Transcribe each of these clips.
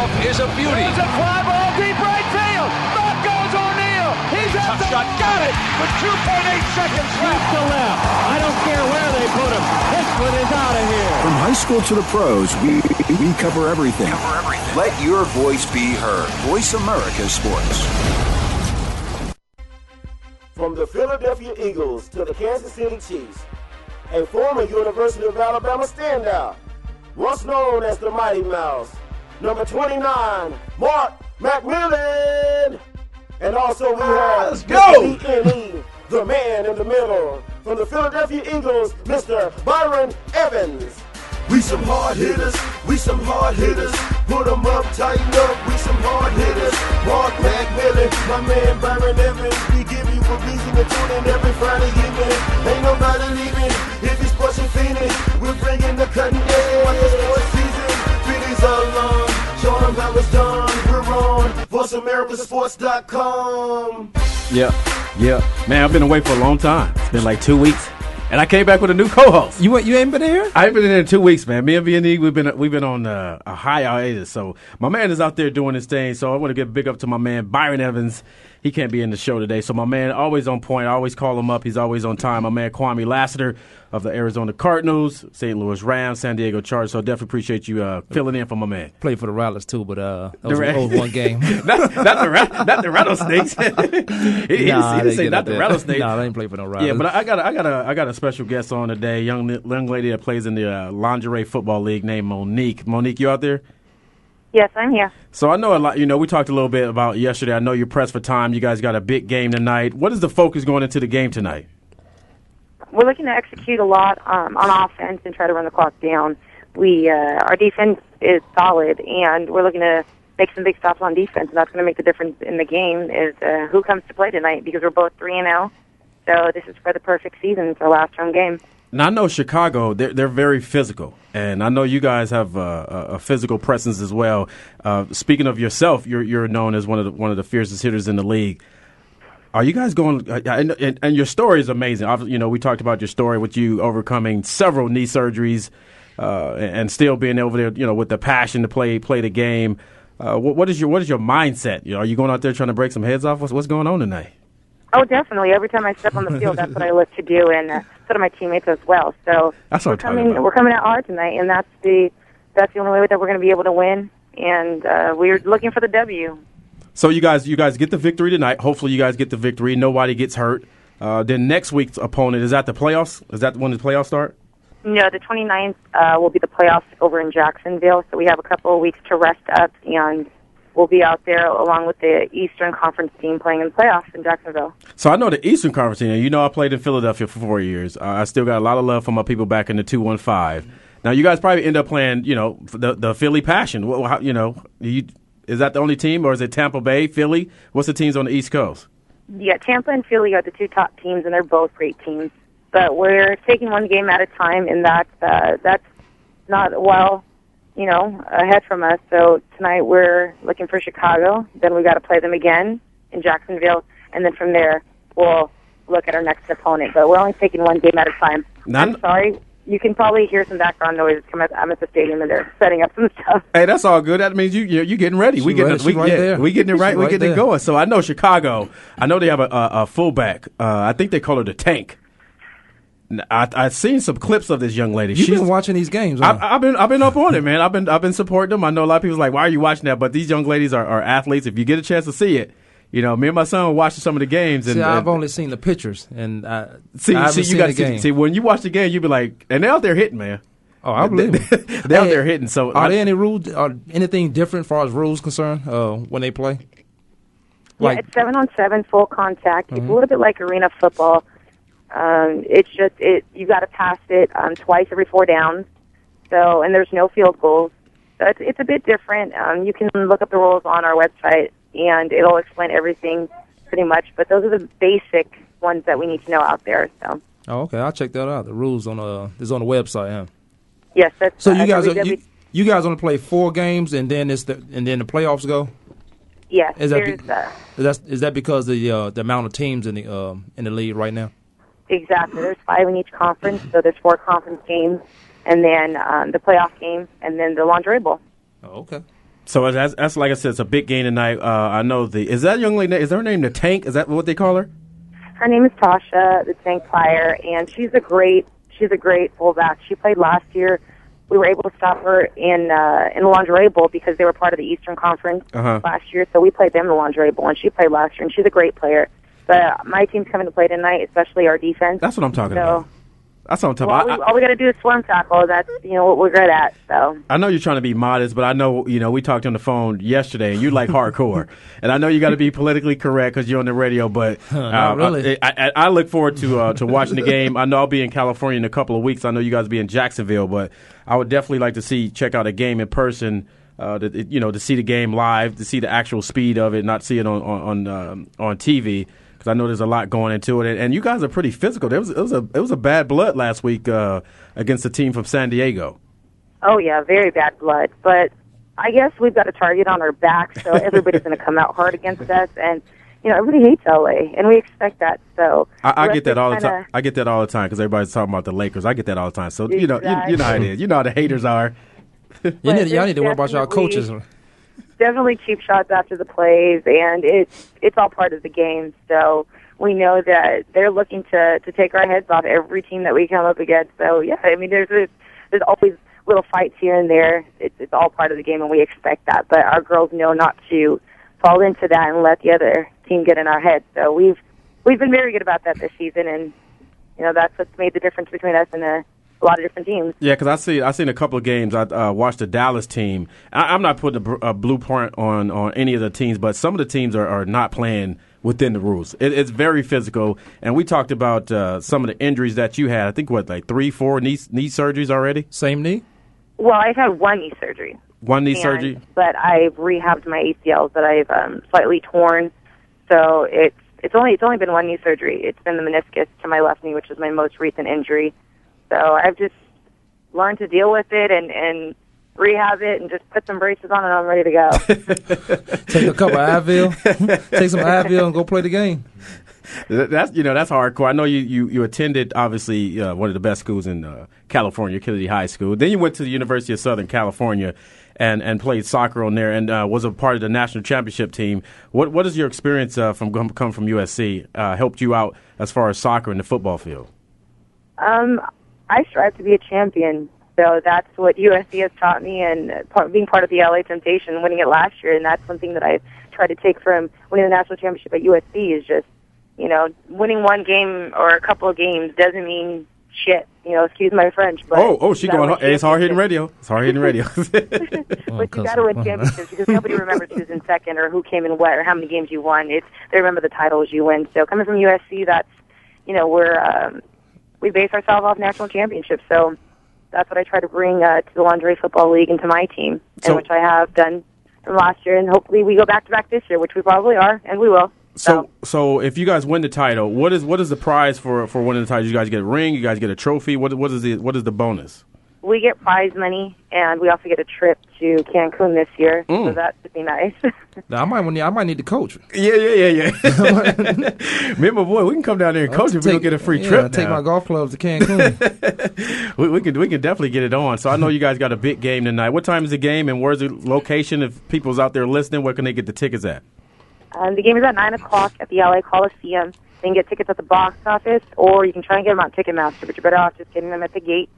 handoff is a beauty. It's a fly ball deep right field. Back goes O'Neal. He's at the shot. Got it with 2.8 seconds left to left. I don't care where they put him. This one is out of here. From high school to the pros, we cover everything. Let your voice be heard. Voice America Sports. From the Philadelphia Eagles to the Kansas City Chiefs, a former University of Alabama standout, once known as the Mighty Mouse, number 29, Mark McMillan. And also we have the the man in the middle, from the Philadelphia Eagles, Mr. Byron Evans. We some hard hitters, we some hard hitters. Put them up, tighten up, we some hard hitters. Mark McMillan, my man Byron Evans. We give you a reason to tune in every Friday evening. Ain't nobody leaving, if it's sports and finish, we're bringing the cutting edge. Watch the sports season, videos all along. Show them how it's done, we're on VoiceAmericaSports.com. Yeah, man, I've been away for a long time. It's been like 2 weeks. And I came back with a new co-host. You ain't been here? I ain't been here in 2 weeks, man. Me and V&E, we've been on a high hiatus. So my man is out there doing his thing. So I want to give a big up to my man Byron Evans. He can't be in the show today. So my man, always on point. I always call him up. He's always on time. My man Kwame Lassiter of the Arizona Cardinals, St. Louis Rams, San Diego Chargers. So I definitely appreciate you filling in for my man. Played for the Rattlers too, but that was over one game. not the Rattlesnakes. He didn't say not the Rattlesnakes. I didn't play for no Rattlers. Yeah, but I got a special guest on today, young lady that plays in the Lingerie Football League named Monique. Monique, you out there? Yes, I'm here. So I know a lot, we talked a little bit about yesterday. I know you're pressed for time. You guys got a big game tonight. What is the focus going into the game tonight? We're looking to execute a lot on offense and try to run the clock down. Our defense is solid, and we're looking to make some big stops on defense, and that's going to make the difference in the game is who comes to play tonight, because we're both 3-0. So this is for the perfect season for a last-round game. Now, I know Chicago, they're very physical, and I know you guys have a physical presence as well. Speaking of yourself, you're known as one of the fiercest hitters in the league. Are you guys going – and your story is amazing. We talked about your story with you overcoming several knee surgeries and still being over there, with the passion to play the game. What is your mindset? Are you going out there trying to break some heads off? What's going on tonight? Oh, definitely. Every time I step on the field, that's what I look to do, and so do my teammates as well. So that's what we're coming out hard tonight, and that's the only way that we're going to be able to win. And we're looking for the W. So you guys get the victory tonight. Hopefully, you guys get the victory. Nobody gets hurt. Then next week's opponent, is that the playoffs? Is that when the playoffs start? No, the 29th will be the playoffs over in Jacksonville. So we have a couple of weeks to rest up, and we'll be out there along with the Eastern Conference team playing in the playoffs in Jacksonville. So I know the Eastern Conference team. I played in Philadelphia for 4 years. I still got a lot of love for my people back in the 215. Now, you guys probably end up playing, the Philly Passion. Is that the only team, or is it Tampa Bay, Philly? What's the teams on the East Coast? Yeah, Tampa and Philly are the two top teams, and they're both great teams. But we're taking one game at a time, and that's not well, ahead from us. So tonight we're looking for Chicago. Then we got to play them again in Jacksonville, and then from there we'll look at our next opponent. But we're only taking one game at a time. I'm sorry. You can probably hear some background noise. I'm at the stadium, and they're setting up some stuff. Hey, that's all good. That means you're getting ready. We're getting it right. We're getting it going. So I know Chicago. I know they have a fullback. I think they call her the Tank. I've seen some clips of this young lady. You've been watching these games. Huh? I've been up on it, man. I've been supporting them. I know a lot of people are like, why are you watching that? But these young ladies are athletes. If you get a chance to see it, me and my son were watching some of the games. And I've only seen the pictures, and I haven't seen the game. When you watch the game, you be like, and they're out there hitting, man. Oh, I believe it. They're out there hitting. So are there any rules? Are anything different as far as rules concerned when they play? It's 7-on-7, full contact. Mm-hmm. It's a little bit like arena football. You got to pass it twice every 4 downs. So, and there's no field goals. So it's a bit different. You can look up the rules on our website, and it'll explain everything pretty much. But those are the basic ones that we need to know out there. So. Oh, okay. I'll check that out. The rules is on the website, huh? Yes. That's, so you guys only play 4 games, and then the playoffs go. Yes. Is that because the amount of teams in the league right now? Exactly. There's 5 in each conference, so there's 4 conference games, and then the playoff game, and then the Lingerie Bowl. Oh, okay. So that's like I said, it's a big game tonight. I know the is that young lady. Is her name the Tank? Is that what they call her? Her name is Tasha, the Tank Flyer, and she's a great fullback. She played last year. We were able to stop her in the Lingerie Bowl because they were part of the Eastern Conference last year. So we played them in the Lingerie Bowl, and she played last year, and she's a great player. But my team's coming to play tonight, especially our defense. That's what I'm talking about. That's what I'm talking about. All we got to do is swim tackle. That's what we're good at. So I know you're trying to be modest, but I know we talked on the phone yesterday, and you like hardcore, and I know you got to be politically correct because you're on the radio. But really. I look forward to watching the game. I know I'll be in California in a couple of weeks. I know you guys will be in Jacksonville, but I would definitely like to check out a game in person. To see the game live, to see the actual speed of it, not see it on TV. Because I know there's a lot going into it, and you guys are pretty physical. It was a bad blood last week against a team from San Diego. Oh yeah, very bad blood. But I guess we've got a target on our back, so everybody's going to come out hard against us. And everybody hates LA, and we expect that. So I get that all the time. I get that all the time because everybody's talking about the Lakers. I get that all the time. So exactly. you know how it is. You know how the haters are. y'all need to worry about y'all coaches. Definitely cheap shots after the plays, and it's all part of the game. So we know that they're looking to take our heads off every team that we come up against. So yeah, I mean there's always little fights here and there. It's all part of the game, and we expect that. But our girls know not to fall into that and let the other team get in our heads. So we've been very good about that this season, and that's what's made the difference between us and a lot of different teams. Yeah, because I seen a couple of games. I watched the Dallas team. I'm not putting a blueprint on any of the teams, but some of the teams are not playing within the rules. It's very physical, and we talked about some of the injuries that you had. I think, three, four knee surgeries already? Same knee? Well, I've had one knee surgery. But I've rehabbed my ACLs that I've slightly torn. So it's only been one knee surgery. It's been the meniscus to my left knee, which is my most recent injury. So I've just learned to deal with it and rehab it and just put some braces on and I'm ready to go. Take a couple of Advil. Take some Advil and go play the game. That's hardcore. I know you attended, obviously, one of the best schools in California, Kennedy High School. Then you went to the University of Southern California and played soccer on there and was a part of the national championship team. What has your experience from USC helped you out as far as soccer in the football field? I strive to be a champion, so that's what USC has taught me, and being part of the LA Temptation, winning it last year, and that's something that I try to take from winning the national championship at USC is just, winning one game or a couple of games doesn't mean shit. Excuse my French. But she going hard. It's hard-hitting radio. But you got to win championships because nobody remembers who's in second or who came in what or how many games you won. They remember the titles you win. So coming from USC, that's, we base ourselves off national championships, so that's what I try to bring to the Lingerie Football League and to my team, which I have done from last year, and hopefully we go back-to-back this year, which we probably are, and we will. So if you guys win the title, what is the prize for winning the title? You guys get a ring, you guys get a trophy. What is the bonus? We get prize money, and we also get a trip to Cancun this year, so that would be nice. Now, I might need to coach. Yeah. Me and my boy, we can come down there and coach if we don't get a free trip. Take my golf clubs to Cancun. we can definitely get it on. So I know you guys got a big game tonight. What time is the game, and where's the location? If people's out there listening, where can they get the tickets at? The game is at 9 o'clock at the LA Coliseum. You can get tickets at the box office, or you can try and get them on Ticketmaster, but you're better off just getting them at the gate.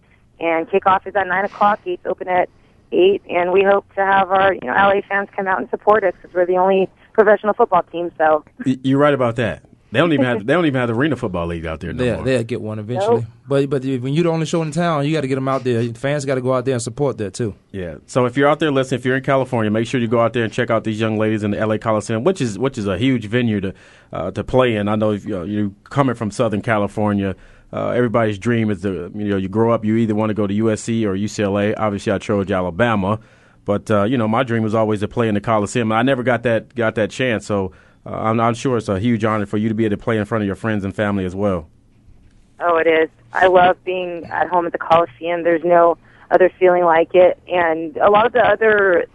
And kickoff is at 9 o'clock. Gates open at 8. And we hope to have our LA fans come out and support us because we're the only professional football team. So you're right about that. They don't even have the Arena Football League out there no more. They'll get one eventually. Nope. But when you're the only show in town, you got to get them out there. Fans got to go out there and support that too. Yeah. So if you're out there listening, if you're in California, make sure you go out there and check out these young ladies in the LA Coliseum, which is a huge venue to play in. I know if you're coming from Southern California. Everybody's dream is you grow up, you either want to go to USC or UCLA. Obviously, I chose Alabama, but my dream was always to play in the Coliseum. I never got that chance, so I'm sure it's a huge honor for you to be able to play in front of your friends and family as well. Oh, it is. I love being at home at the Coliseum. There's no other feeling like it, and a lot of the other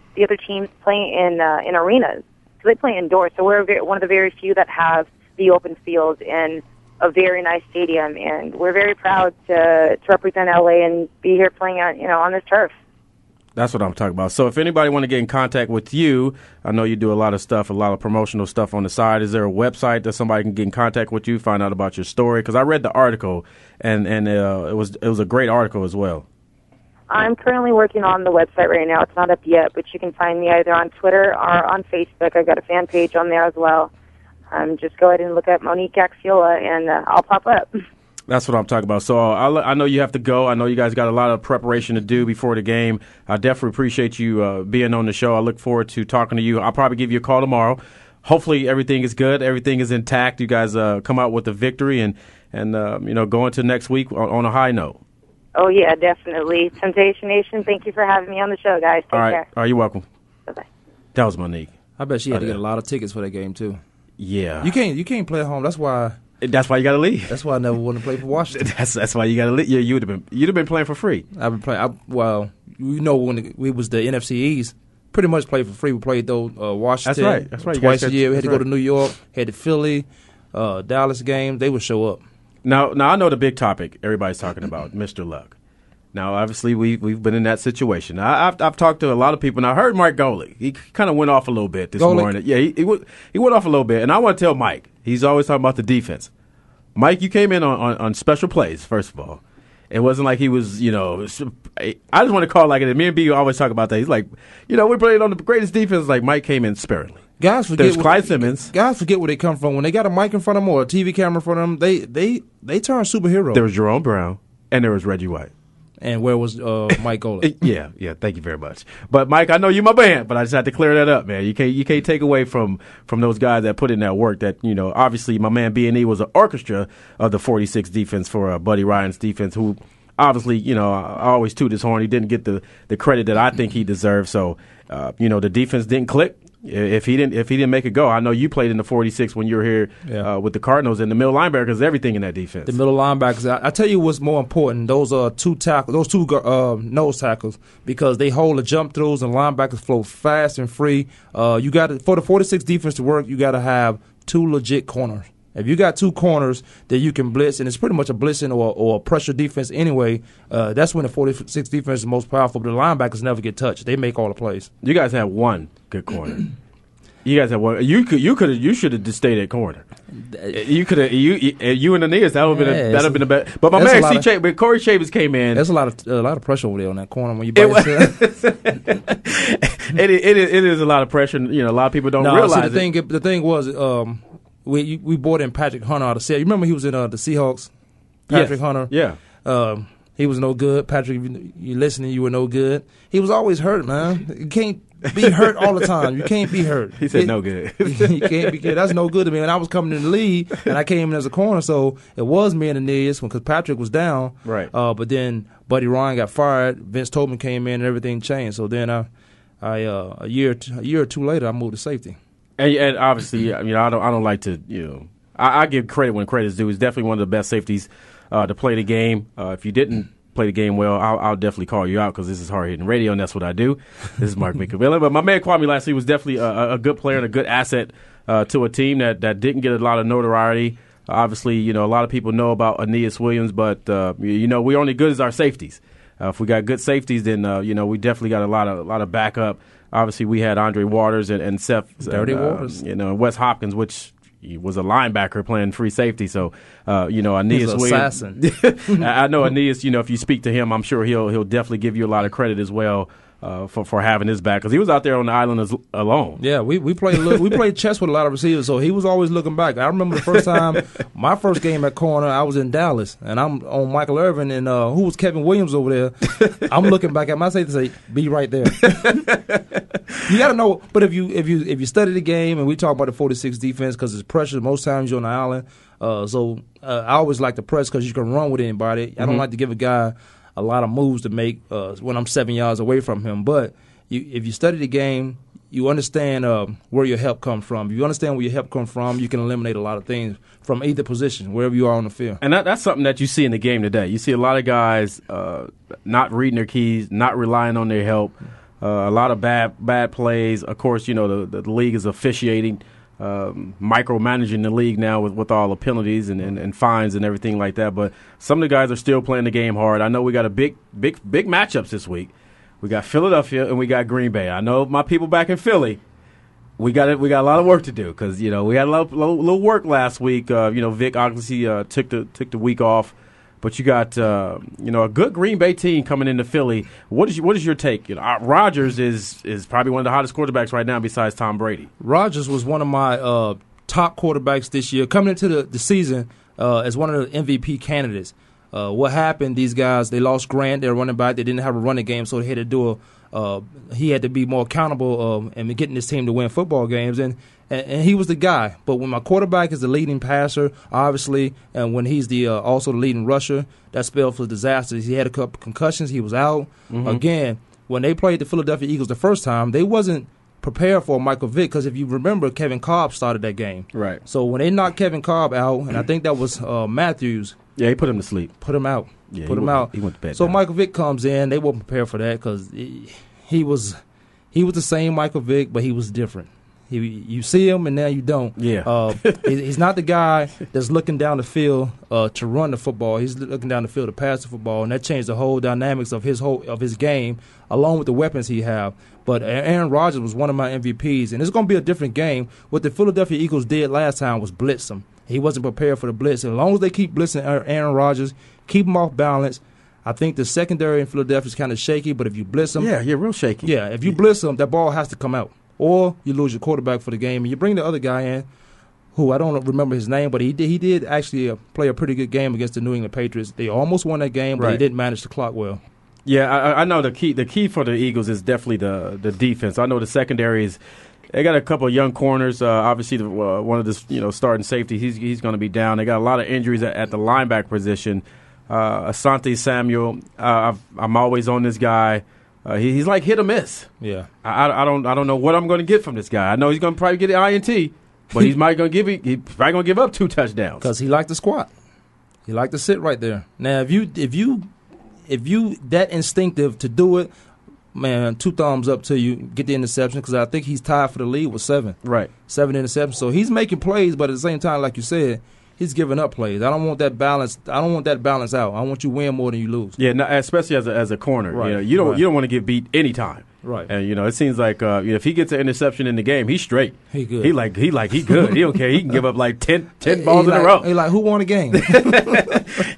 teams play in arenas, so they play indoors. So we're one of the very few that have the open field and a very nice stadium, and we're very proud to represent LA and be here playing on this turf. That's what I'm talking about. So if anybody want to get in contact with you, I know you do a lot of stuff, a lot of promotional stuff on the side. Is there a website that somebody can get in contact with you, find out about your story? Because I read the article, and it was a great article as well. I'm currently working on the website right now. It's not up yet, but you can find me either on Twitter or on Facebook. I've got a fan page on there as well. Just go ahead and look up Monique Axiola, and I'll pop up. That's what I'm talking about. So I know you have to go. I know you guys got a lot of preparation to do before the game. I definitely appreciate you being on the show. I look forward to talking to you. I'll probably give you a call tomorrow. Hopefully everything is good. Everything is intact. You guys come out with a victory and go into next week on a high note. Oh, yeah, definitely. Temptation Nation, thank you for having me on the show, guys. Take care. All right, you're welcome. Bye-bye. That was Monique. I bet she had to get a lot of tickets for that game, too. Yeah. You can't play at home. That's why you got to leave. That's why I never wanted to play for Washington. That's why you got to leave. Yeah, you'd have been playing for free. I've been playing. When we was the NFC East, pretty much played for free. We played Washington. That's right. Twice a year. We had to go to New York. Had to Philly, Dallas game. They would show up. Now I know the big topic everybody's talking about, Mr. Luck. Now, obviously, we've been in that situation. I've talked to a lot of people, and I heard Mike Golic. He kind of went off a little bit this morning. Yeah, he went off a little bit, and I want to tell Mike. He's always talking about the defense. Mike, you came in on special plays, first of all. It wasn't like he was, I just want to call it like it. Me and B always talk about that. He's like, we played on the greatest defense. Like, Mike came in sparingly. Guys forget where they come from. When they got a mic in front of them or a TV camera in front of them, they turn superheroes. There was Jerome Brown, and there was Reggie White. And where was Mike Golic? yeah. Thank you very much. But Mike, I know you're my band, but I just had to clear that up, man. You can't take away from those guys that put in that work. That obviously, my man B&E was an orchestra of the 46 defense for Buddy Ryan's defense, who obviously I always toot his horn. He didn't get the credit that I think he deserved. So the defense didn't click. If he didn't make it go, I know you played in the 46 when you were here with the Cardinals, and the middle linebackers, everything in that defense. The middle linebackers, I tell you what's more important, those two nose tackles, because they hold the jump throws and linebackers flow fast and free. You got for the 46 defense to work, you got to have two legit corners. If you got two corners that you can blitz, and it's pretty much a blitzing or a pressure defense anyway, that's when the 46 defense is most powerful. But the linebackers never get touched; they make all the plays. You guys had one good corner. You guys had one. You should have just stayed at corner. You could have you and Aeneas. That would have been a better. But my man Corey Chavis came in. There's a lot of pressure over there on that corner when you buy yourself. It is a lot of pressure. A lot of people don't realize it. The thing was. We brought in Patrick Hunter out of Seattle. You remember he was in the Seahawks? Patrick Hunter. Yeah. He was no good. Patrick, you listening, you were no good. He was always hurt, man. You can't be hurt all the time. You can't be hurt. He said no good. You can't be good. That's no good to me. And I was coming in the lead, and I came in as a corner, so it was me and Aeneas because Patrick was down. Right. But then Buddy Ryan got fired. Vince Tobin came in, and everything changed. So then I a year or two later, I moved to safety. And obviously, I don't like to, I give credit when credit's due. He's definitely one of the best safeties to play the game. If you didn't play the game well, I'll definitely call you out because this is hard-hitting radio, and that's what I do. This is Mark McMillan. But my man Kwame Lassiter was definitely a good player and a good asset to a team that didn't get a lot of notoriety. Obviously, a lot of people know about Aeneas Williams, but, we're only good as our safeties. If we got good safeties, then, we definitely got a lot of backup. Obviously, we had Andre Waters and Seth Dirty Waters, Wes Hopkins, which he was a linebacker playing free safety. So, Aeneas Williams. I know Aeneas. If you speak to him, I'm sure he'll definitely give you a lot of credit as well for having his back because he was out there on the island alone. Yeah, we played chess with a lot of receivers, so he was always looking back. I remember the first time, my first game at corner, I was in Dallas, and I'm on Michael Irvin, and who was Kevin Williams over there? I'm looking back at my safety, say, be right there. You got to know, but if you study the game, and we talk about the 46 defense because it's pressure. Most times you're on the island, so I always like to press because you can run with anybody. Mm-hmm. I don't like to give a guy a lot of moves to make when I'm 7 yards away from him. But if you study the game, you understand where your help comes from. If you understand where your help comes from, you can eliminate a lot of things from either position, wherever you are on the field. And that's something that you see in the game today. You see a lot of guys not reading their keys, not relying on their help, a lot of bad plays. Of course, the league is officiating, micromanaging the league now with all the penalties and fines and everything like that. But some of the guys are still playing the game hard. I know we got a big matchups this week. We got Philadelphia and we got Green Bay. I know my people back in Philly. We got a lot of work to do because we had a little work last week. Vick obviously took the week off, but you got a good Green Bay team coming into Philly. What is your take? Rodgers is probably one of the hottest quarterbacks right now besides Tom Brady. Rodgers was one of my top quarterbacks this year coming into the season as one of the MVP candidates. What happened? These guys, they lost Grant, their running back. They didn't have a running game, so they had to do he had to be more accountable and getting his team to win football games, and he was the guy. But when my quarterback is the leading passer, obviously, and when he's the also the leading rusher, that spelled for disasters. He had a couple concussions. He was out. Mm-hmm. Again, when they played the Philadelphia Eagles the first time, they wasn't prepared for Michael Vick because if you remember, Kevin Kolb started that game. Right. So when they knocked Kevin Kolb out, and I think that was Matthews. Yeah, he put him to sleep. Put him out. Yeah, put him out. He went to bed. So now Michael Vick comes in. They weren't prepared for that because he was the same Michael Vick, but he was different. You see him, and now you don't. Yeah. He's not the guy that's looking down the field to run the football. He's looking down the field to pass the football, and that changed the whole dynamics of his game, along with the weapons he have. But Aaron Rodgers was one of my MVPs, and it's going to be a different game. What the Philadelphia Eagles did last time was blitz him. He wasn't prepared for the blitz. As long as they keep blitzing Aaron Rodgers, keep him off balance. I think the secondary in Philadelphia is kind of shaky, but if you blitz him. Yeah, real shaky. Yeah, if you blitz him, that ball has to come out. Or you lose your quarterback for the game. And you bring the other guy in, who I don't remember his name, but he did actually play a pretty good game against the New England Patriots. They almost won that game, but he didn't manage the clock well. Yeah, I know the key for the Eagles is definitely the defense. I know the secondary is. They got a couple of young corners. Obviously, one of the starting safety, he's going to be down. They got a lot of injuries at the linebacker position. Asante Samuel, I'm always on this guy. He's like hit or miss. Yeah, I don't know what I'm going to get from this guy. I know he's going to probably get an INT, but he's probably going to give up 2 touchdowns because he liked to squat. He liked to sit right there. Now, if you that instinctive to do it. Man, 2 thumbs up to you. Get the interception because I think he's tied for the lead with 7. Right. 7 interceptions. So he's making plays, but at the same time, like you said, he's giving up plays. I don't want that balance. I don't want that balance out. I want you to win more than you lose. Yeah, no, especially as a corner. Right. You don't want to get beat anytime. Right. And it seems like if he gets an interception in the game, he's straight. He good. He good. He don't care. He can give up like 10 balls in a row. He like who won the game?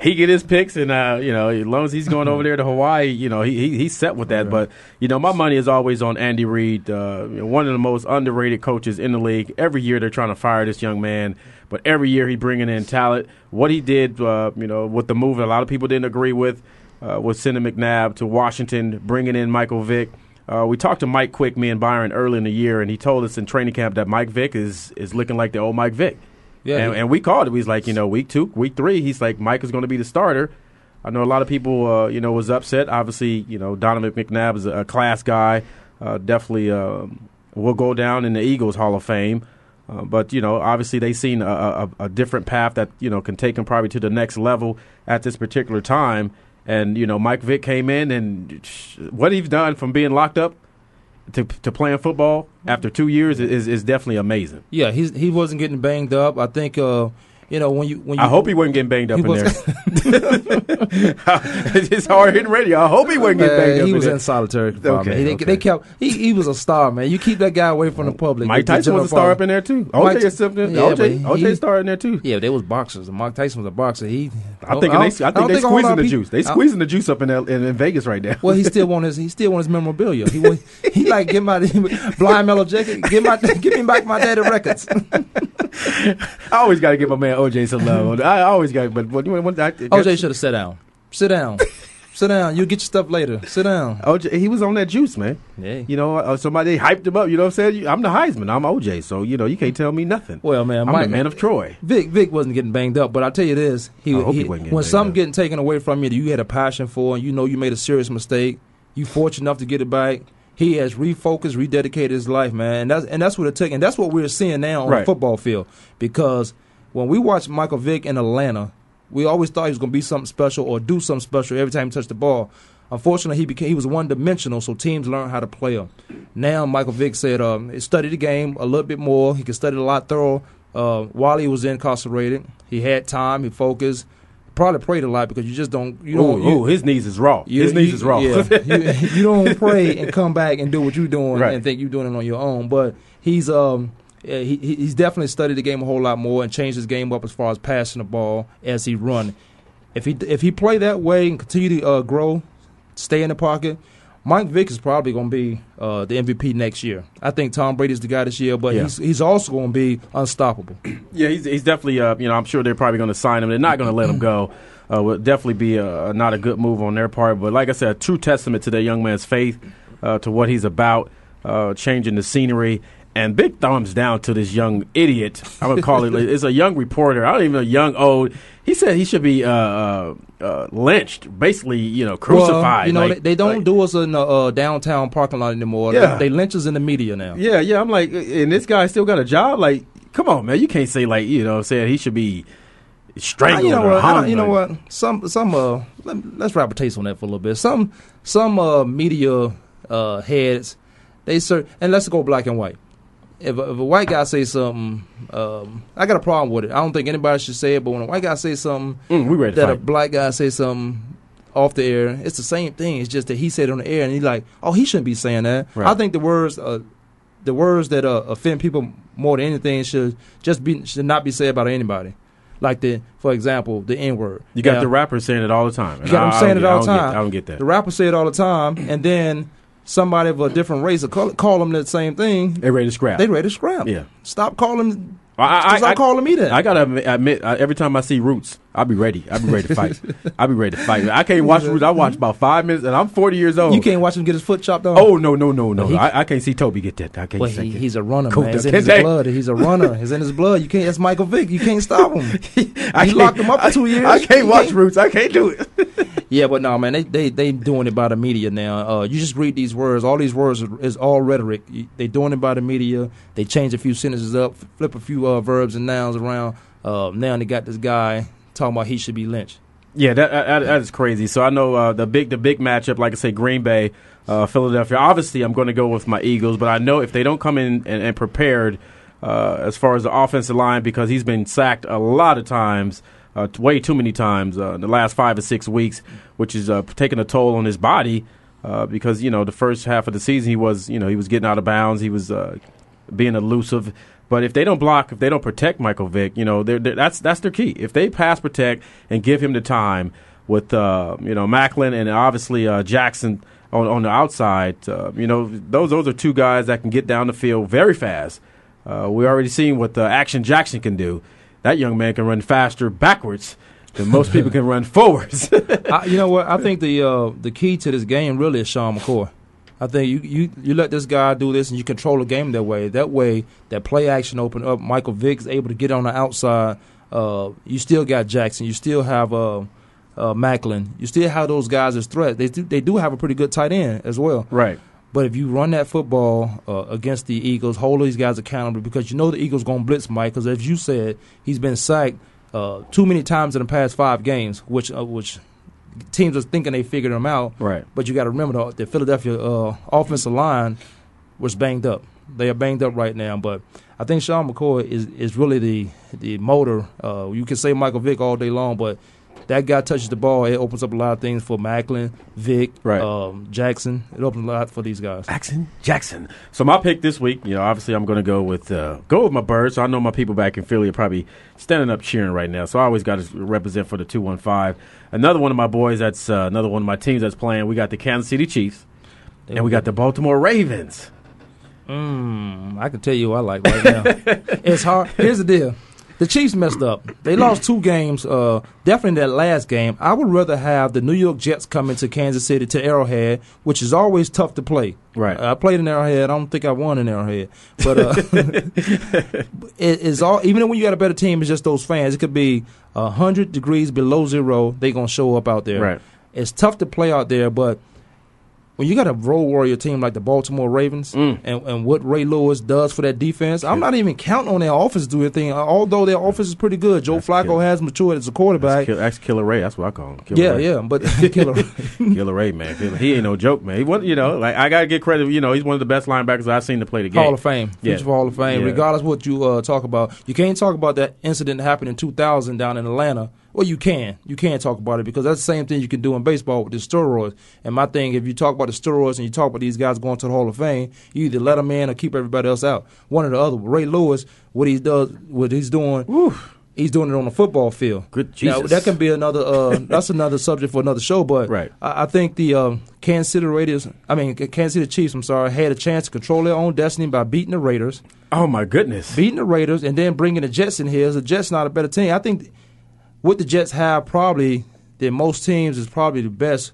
He get his picks, and as long as he's going over there to Hawaii, he's set with that. Right. But my money is always on Andy Reid, one of the most underrated coaches in the league. Every year they're trying to fire this young man, but every year he's bringing in talent. What he did, with the move, a lot of people didn't agree with sending McNabb to Washington, bringing in Michael Vick. We talked to Mike Quick, me and Byron, early in the year, and he told us in training camp that Mike Vick is looking like the old Mike Vick. Yeah, and we called it. We was like, week 2, week 3, he's like, Mike is going to be the starter. I know a lot of people, was upset. Obviously, Donovan McNabb is a class guy. Definitely will go down in the Eagles Hall of Fame. But, obviously they seen a different path that, can take him probably to the next level at this particular time. And, Mike Vick came in, and what he's done from being locked up to playing football after 2 years is definitely amazing. Yeah, he wasn't getting banged up. I think, when you I hope he wasn't getting banged up in there. It's hard-hitting radio. I hope he wasn't getting banged up in there. He was in solitary confinement. Okay, he was a star, man. You keep that guy away from the public. Mike Tyson was a star up in there, too. OJ is something. OJ started in there, too. Yeah, they was boxers. And Mike Tyson was a boxer. I think they squeezing the juice. They squeezing the juice up in Vegas right now. Well, he still wants his memorabilia. He like, get my blind mellow jacket. Give me back my daddy records. I always got to give my man OJ some love. I always got, OJ should have sat down. Sit down. Sit down. You'll get your stuff later. Sit down. OJ, he was on that juice, man. Yeah. Somebody hyped him up. You know what I'm saying? I'm the Heisman. I'm OJ. So, you can't tell me nothing. Well, man, I'm the man of Troy. Vic wasn't getting banged up, but I'll tell you this. I hope he wasn't getting when something getting taken away from you that you had a passion for, and you made a serious mistake, you fortunate enough to get it back. He has refocused, rededicated his life, man. And that's what it took. And that's what we're seeing now on the football field. Because when we watched Michael Vick in Atlanta, we always thought he was going to be something special or do something special every time he touched the ball. Unfortunately, he was one-dimensional, so teams learned how to play him. Now Michael Vick said he studied the game a little bit more. He could study a lot thorough. While he was incarcerated, he had time, he focused. probably prayed a lot because you just don't. His knees is raw. His knees is raw. Yeah. you don't pray and come back and do what you're doing and think you're doing it on your own. But he's definitely studied the game a whole lot more and changed his game up as far as passing the ball as he run. If he play that way and continue to grow, stay in the pocket, Mike Vick is probably going to be the MVP next year. I think Tom Brady's the guy this year, but he's also going to be unstoppable. Yeah, he's definitely, I'm sure they're probably going to sign him. They're not going to let him go. Would definitely be not a good move on their part. But like I said, a true testament to that young man's faith, to what he's about, changing the scenery. And big thumbs down to this young idiot. I would call it. It's a young reporter. I don't even know, young, old. He said he should be lynched, basically, crucified. They don't do us in the downtown parking lot anymore. Yeah. They lynch us in the media now. Yeah. I'm like, and this guy still got a job? Like, come on, man. You can't say, like, saying he should be strangled or hung. You know what? Let's wrap a taste on that for a little bit. Some media heads, and let's go black and white. If a white guy say something, I got a problem with it. I don't think anybody should say it, but when a white guy say something a black guy say something off the air, it's the same thing. It's just that he said it on the air, and he's like, oh, he shouldn't be saying that. Right. I think the words that offend people more than anything should not be said about anybody. Like, for example, the N-word. You got the rapper saying it all the time. You got him saying it all the time. I don't get that. The rapper say it all the time, and then somebody of a different race will call them that same thing. They're ready to scrap. Yeah. Stop calling. Stop calling me that. I got to admit, every time I see Roots, I'll be ready. I'll be ready to fight. I can't watch Roots. I watch about 5 minutes, and I'm 40 years old. You can't watch him get his foot chopped off? Oh, no. I can't see Toby get that. I can't see that. He's a runner, man. It's in his blood. He's a runner. It's in his blood. You can't. That's Michael Vick. You can't stop him. He locked him up for 2 years. I can't watch Roots. I can't do it. Yeah, but no, man, they doing it by the media now. You just read these words. All these words is all rhetoric. They doing it by the media. They change a few sentences up, flip a few verbs and nouns around. Now they got this guy talking about he should be lynched. Yeah, that is crazy. So I know the big matchup, like I say, Green Bay, Philadelphia. Obviously, I'm going to go with my Eagles, but I know if they don't come in and prepared as far as the offensive line, because he's been sacked a lot of times. Way too many times in the last 5 or 6 weeks, which is taking a toll on his body because, the first half of the season he was getting out of bounds. He was being elusive. But if they don't block, if they don't protect Michael Vick, that's their key. If they pass protect and give him the time with, Macklin and obviously Jackson on the outside, those are two guys that can get down the field very fast. We already seen what Action Jackson can do. That young man can run faster backwards than most people can run forwards. I think the key to this game really is Sean McCoy. I think you let this guy do this and you control the game that way. That way, that play action open up. Michael Vick's able to get on the outside. You still got Jackson. You still have Macklin. You still have those guys as threats. They do have a pretty good tight end as well. Right. But if you run that football against the Eagles, hold these guys accountable because the Eagles going to blitz Mike because, as you said, he's been sacked too many times in the past 5 games, which teams are thinking they figured him out. Right. But you got to remember the Philadelphia offensive line was banged up. They are banged up right now. But I think Sean McCoy is really the motor. You can say Michael Vick all day long, but that guy touches the ball, it opens up a lot of things for Macklin, Vick, Jackson. It opens a lot for these guys. Jackson. So my pick this week, obviously I'm going to go with my Birds. So I know my people back in Philly are probably standing up cheering right now. So I always got to represent for the 215. Another one of my boys that's another one of my teams that's playing. We got the Kansas City Chiefs, and we got the Baltimore Ravens. I can tell you what I like right now. It's hard. Here's the deal. The Chiefs messed up. They lost 2 games, definitely that last game. I would rather have the New York Jets coming to Kansas City, to Arrowhead, which is always tough to play. Right. I played in Arrowhead. I don't think I won in Arrowhead. But even when you got a better team, it's just those fans. It could be 100 degrees below zero. They're going to show up out there. Right. It's tough to play out there, but when you got a road warrior team like the Baltimore Ravens and what Ray Lewis does for that defense, I'm not even counting on their offense to do anything, although their offense is pretty good. Joe Flacco has matured as a quarterback. That's Killer Ray. That's what I call him. Killer Ray. But Killer Ray. Killer Ray, man. He ain't no joke, man. I got to get credit. He's one of the best linebackers I've seen to play the game. Hall of Fame. Future Hall of Fame. Yeah. Regardless what you talk about, you can't talk about that incident that happened in 2000 down in Atlanta Well, you can. You can talk about it because that's the same thing you can do in baseball with the steroids. And my thing, if you talk about the steroids and you talk about these guys going to the Hall of Fame, you either let them in or keep everybody else out. One or the other. Ray Lewis, what he's doing, oof. He's doing it on the football field. Good Jesus. Now, that can be another that's another subject for another show, but right. I think the Kansas City Chiefs had a chance to control their own destiny by beating the Raiders. Oh, my goodness. Beating the Raiders and then bringing the Jets in here. The Jets not a better team. I think what the Jets have probably than most teams is probably the best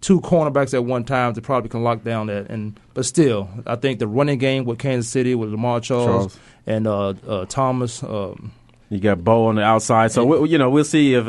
two cornerbacks at one time that probably can lock down that. But still, I think the running game with Kansas City, with Lamar Charles. And Thomas – you got Bo on the outside, so we'll see if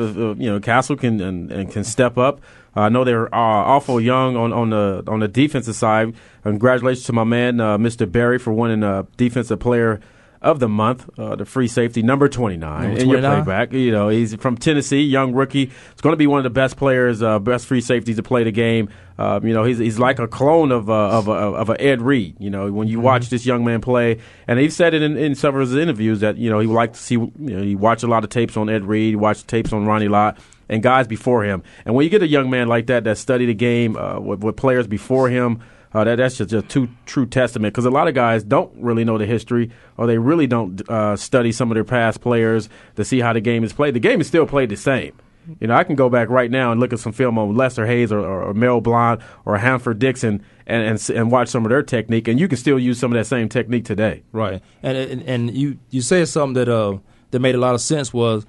Castle can step up. I know they're awful young on the defensive side. Congratulations to my man, Mr. Berry, for winning Defensive Player of the Month, the free safety number 29 in your playback. You know, he's from Tennessee, young rookie. He's going to be one of the best players, best free safeties to play the game. He's like a clone of a Ed Reed. You know, when you watch this young man play, and he said it in several of his interviews that he would like to see. He watched a lot of tapes on Ed Reed, watched tapes on Ronnie Lott, and guys before him. And when you get a young man like that studied the game with players before him. That's just a true testament because a lot of guys don't really know the history or they really don't study some of their past players to see how the game is played. The game is still played the same. You know, I can go back right now and look at some film on Lester Hayes or Mel Blount or Hanford Dixon and watch some of their technique, and you can still use some of that same technique today. Right. And you said something that made a lot of sense was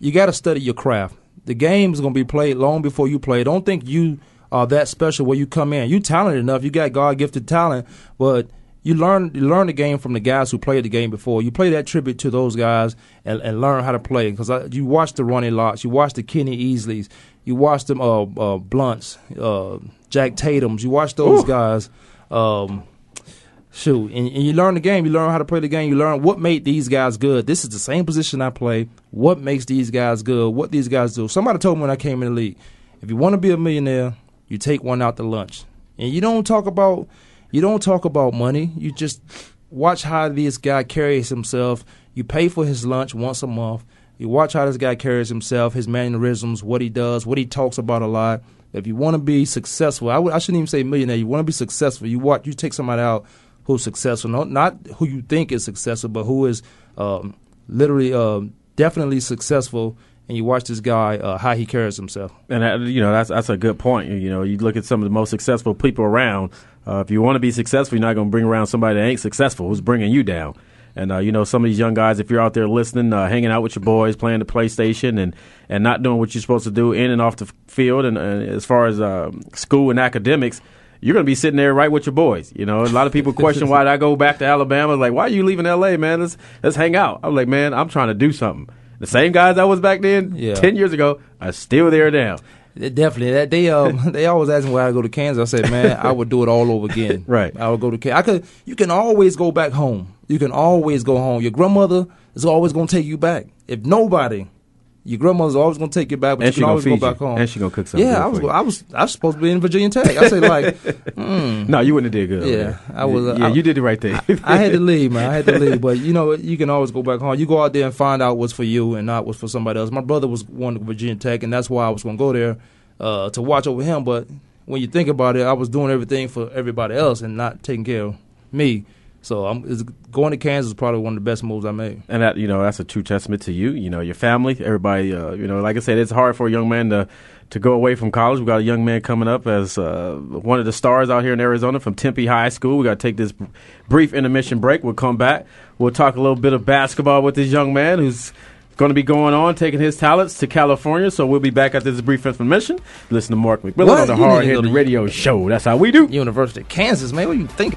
you got to study your craft. The game is going to be played long before you play. Don't think you – that special where you come in. You talented enough. You got God-gifted talent, but you learn the game from the guys who played the game before. You pay that tribute to those guys and learn how to play because you watch the Ronnie Lotts, you watch the Kenny Easleys, you watch them Blunts, Jack Tatums. You watch those Ooh. Guys. And you learn the game. You learn how to play the game. You learn what made these guys good. This is the same position I play. What makes these guys good? What these guys do? Somebody told me when I came in the league, if you want to be a millionaire, you take one out to lunch, and you don't talk about money. You just watch how this guy carries himself. You pay for his lunch once a month. You watch how this guy carries himself, his mannerisms, what he does, what he talks about a lot. If you want to be successful, I shouldn't even say millionaire. You want to be successful. You take somebody out who's successful, not who you think is successful, but who is definitely successful. And you watch this guy, how he carries himself. And, that's a good point. You know, you look at some of the most successful people around. If you want to be successful, you're not going to bring around somebody that ain't successful who's bringing you down. And, some of these young guys, if you're out there listening, hanging out with your boys, playing the PlayStation and not doing what you're supposed to do in and off the field and as far as school and academics, you're going to be sitting there right with your boys. You know, a lot of people question why did I go back to Alabama. Like, why are you leaving L.A., man? Let's hang out. I'm like, man, I'm trying to do something. The same guys I was back then, 10 years ago, are still there now. Definitely. They always ask me why I go to Kansas. I said, man, I would do it all over again. Right. I would go to Kansas. You can always go back home. You can always go home. Your grandmother is always going to take you back. Your grandmother's always going to take you back, but you can always go back home. And she's going to cook something. Yeah, I was supposed to be in Virginia Tech. I say, like, No, you wouldn't have did good. Yeah, I was. You did it right there. I had to leave, man. But, you can always go back home. You go out there and find out what's for you and not what's for somebody else. My brother was going to Virginia Tech, and that's why I was going to go there to watch over him. But when you think about it, I was doing everything for everybody else and not taking care of me. So going to Kansas is probably one of the best moves I made. And, that's a true testament to you, your family, everybody. Like I said, it's hard for a young man to go away from college. We've got a young man coming up as one of the stars out here in Arizona from Tempe High School. We've got to take this brief intermission break. We'll come back. We'll talk a little bit of basketball with this young man who's going to be going on, taking his talents to California. So we'll be back after this brief intermission. Listen to Mark McMillan on the Hard Head Radio Show. That's how we do. University of Kansas, man. What do you think?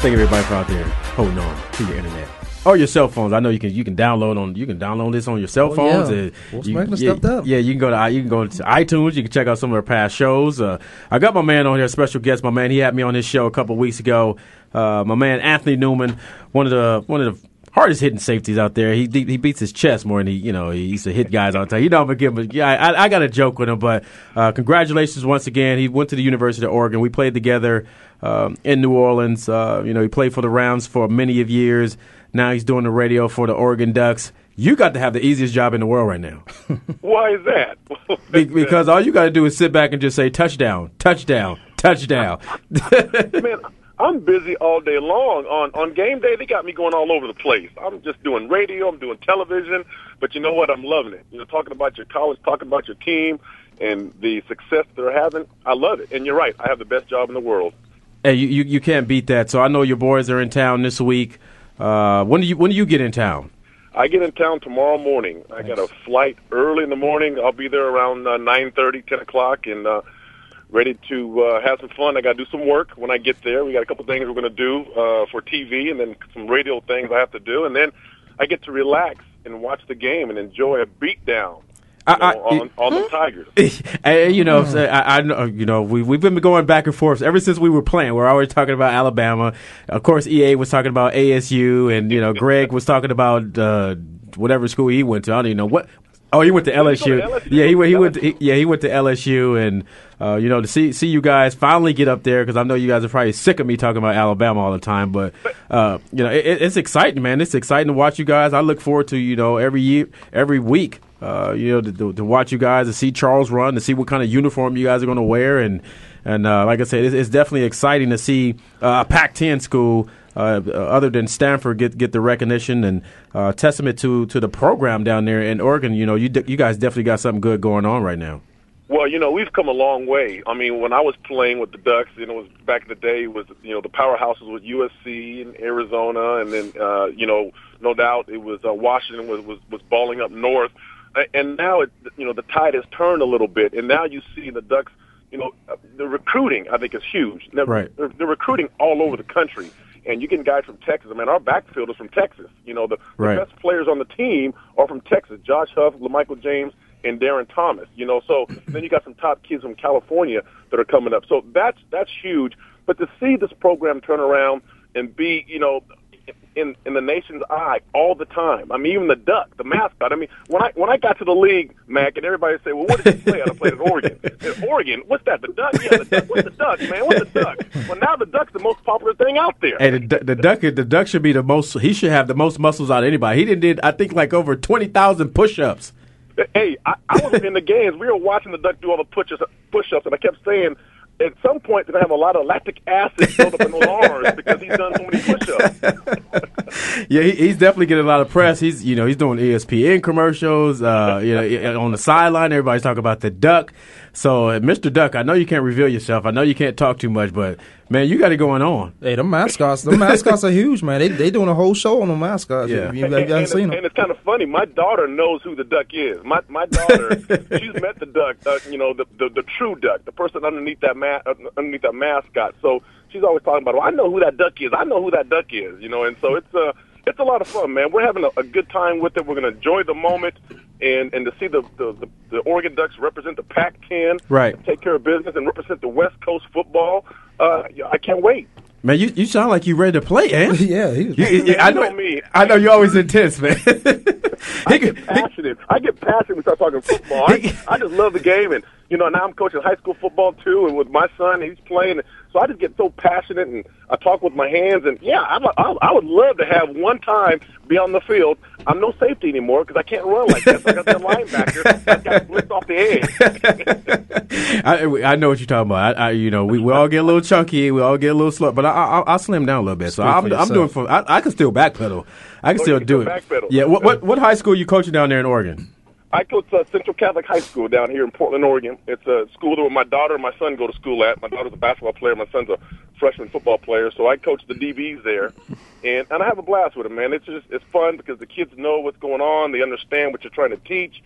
Thank everybody for out there holding on to your internet or your cell phones. I know you can download this on your cell phones. You can go to iTunes. You can check out some of our past shows. I got my man on here, special guest. My man, he had me on his show a couple weeks ago. My man Anthony Newman, one of the hardest hitting safeties out there. He beats his chest more than he used to hit guys all the time. You know, I'm gonna give him. I got a joke with him, but congratulations once again. He went to the University of Oregon. We played together in New Orleans. He played for the Rams for many of years. Now he's doing the radio for the Oregon Ducks. You got to have the easiest job in the world right now. Why is that? Because all you got to do is sit back and just say touchdown, touchdown, touchdown. Man, I'm busy all day long. On game day, they got me going all over the place. I'm just doing radio. I'm doing television. But you know what? I'm loving it. You know, talking about your college, talking about your team, and the success they're having, I love it. And you're right. I have the best job in the world. Hey, you can't beat that. So I know your boys are in town this week. When do you get in town? I get in town tomorrow morning. Nice. I got a flight early in the morning. I'll be there around 9:30, 10 o'clock, and ready to have some fun. I got to do some work when I get there. We got a couple things we're going to do for TV and then some radio things I have to do. And then I get to relax and watch the game and enjoy a beatdown on the Tigers. We've been going back and forth ever since we were playing. We're always talking about Alabama. Of course, EA was talking about ASU, and, Greg was talking about whatever school he went to. I don't even know what. Oh, he went to LSU. Yeah, he went to LSU, and to see you guys finally get up there, because I know you guys are probably sick of me talking about Alabama all the time. But it's exciting, man. It's exciting to watch you guys. I look forward to every week, to watch you guys, to see Charles run, to see what kind of uniform you guys are going to wear, and like I said, it's definitely exciting to see a Pac-10 school. Other than Stanford, get the recognition, and testament to the program down there in Oregon. You guys definitely got something good going on right now. Well, we've come a long way. I mean, when I was playing with the Ducks, it was back in the day. It was the powerhouses with USC and Arizona, and then no doubt it was Washington was balling up north, and now the tide has turned a little bit, and now you see the Ducks. The recruiting I think is huge. Right. They're recruiting all over the country. And you get guys from Texas. I mean, our backfield is from Texas. The best players on the team are from Texas. Josh Huff, LaMichael James, and Darren Thomas. So then you got some top kids from California that are coming up. So that's huge. But to see this program turn around and be, in the nation's eye all the time. I mean, even the duck, the mascot. I mean, when I got to the league, Mac, and everybody said, well, what did you play? I played at Oregon. At Oregon? What's that, the duck? Yeah, the duck. What's the duck, man? What's the duck? Well, now the duck's the most popular thing out there. Hey, the duck should be the most, he should have the most muscles out of anybody. He did, I think, like over 20,000 push-ups. Hey, I was in the games. We were watching the duck do all the push-ups, and I kept saying, at some point, they're going to have a lot of lactic acid built up in those arms because he's done so many push-ups. Yeah, he's definitely getting a lot of press. He's doing ESPN commercials. On the sideline, everybody's talking about the duck. So, Mr. Duck, I know you can't reveal yourself. I know you can't talk too much, but, man, you got it going on. Hey, the mascots are huge, man. They doing a whole show on the mascots. Yeah. You haven't seen them. And it's kind of funny. My daughter knows who the duck is. My daughter, she's met the duck, the true duck, the person underneath that mascot. So she's always talking about, well, I know who that duck is. I know who that duck is, And so it's a lot of fun, man. We're having a good time with it. We're going to enjoy the moment. And to see the Oregon Ducks represent the Pac-10, right? Take care of business and represent the West Coast football. I can't wait. Man, you sound like you ready to play, eh? Yeah, I know you're always intense, man. I get passionate when we start talking football. I just love the game, and now I'm coaching high school football too, and with my son, he's playing. So I just get so passionate, and I talk with my hands, and yeah, I would love to have one time be on the field. I'm no safety anymore because I can't run like that. So I got that linebacker. I got blitzed off the edge. I know what you're talking about. We all get a little chunky, we all get a little slow, but I slim down a little bit. So I can still backpedal. I can still do it. Backpedal. Yeah. What high school are you coaching down there in Oregon? I coach Central Catholic High School down here in Portland, Oregon. It's a school where my daughter and my son go to school at. My daughter's a basketball player. My son's a freshman football player. So I coach the DBs there, and I have a blast with them, man. It's fun because the kids know what's going on. They understand what you're trying to teach.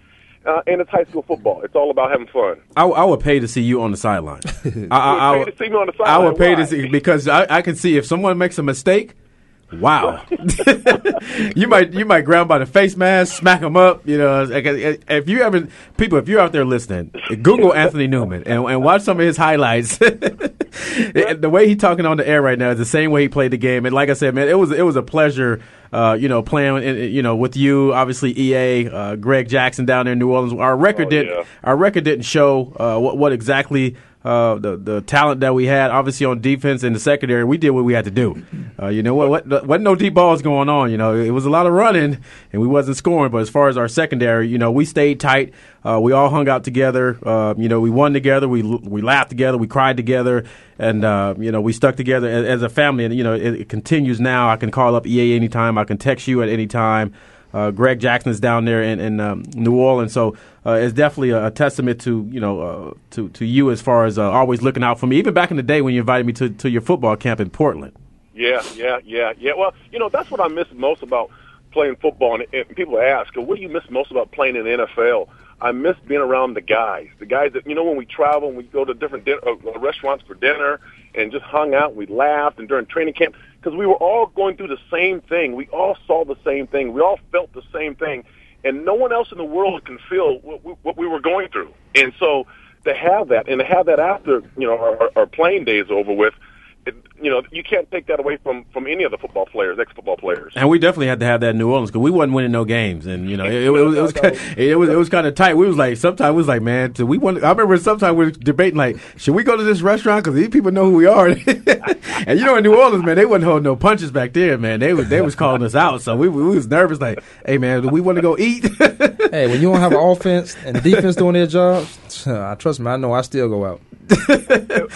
And it's high school football. It's all about having fun. I would pay to see you on the sideline. I would pay to see me on the sideline. I would pay to see because I can see if someone makes a mistake. Wow, you might grab him by the face mask, smack him up. If you're out there listening, Google Anthony Newman and watch some of his highlights. The way he's talking on the air right now is the same way he played the game. And like I said, man, it was a pleasure, playing, with you. Obviously, EA, Greg Jackson down there in New Orleans. Our record didn't show what exactly. The talent that we had, obviously on defense and the secondary, we did what we had to do. Wasn't no deep balls going on. It was a lot of running, and we wasn't scoring. But as far as our secondary, we stayed tight. We all hung out together. We won together. We laughed together. We cried together, and we stuck together as a family. And it continues now. I can call up EA anytime. I can text you at any time. Greg Jackson is down there in New Orleans, so it's definitely a testament to to you as far as always looking out for me. Even back in the day when you invited me to your football camp in Portland. Yeah. Well, that's what I miss most about playing football. And people ask, what do you miss most about playing in the NFL? I miss being around the guys that when we travel and we go to different restaurants for dinner and just hung out. We laughed and during training camp. Because we were all going through the same thing. We all saw the same thing. We all felt the same thing. And no one else in the world can feel what we were going through. And so to have that, and to have that after, our playing days over with, you can't take that away from any of the football players, ex-football players. And we definitely had to have that in New Orleans because we wasn't winning no games, and it was kind of tight. We was like, sometimes we was like, man, so we won. I remember sometimes we were debating like, should we go to this restaurant because these people know who we are? And in New Orleans, man, they wasn't holding no punches back there, man. They was calling us out, so we was nervous like, hey, man, do we want to go eat? Hey, when you don't have an offense and defense doing their jobs, trust me, I know I still go out.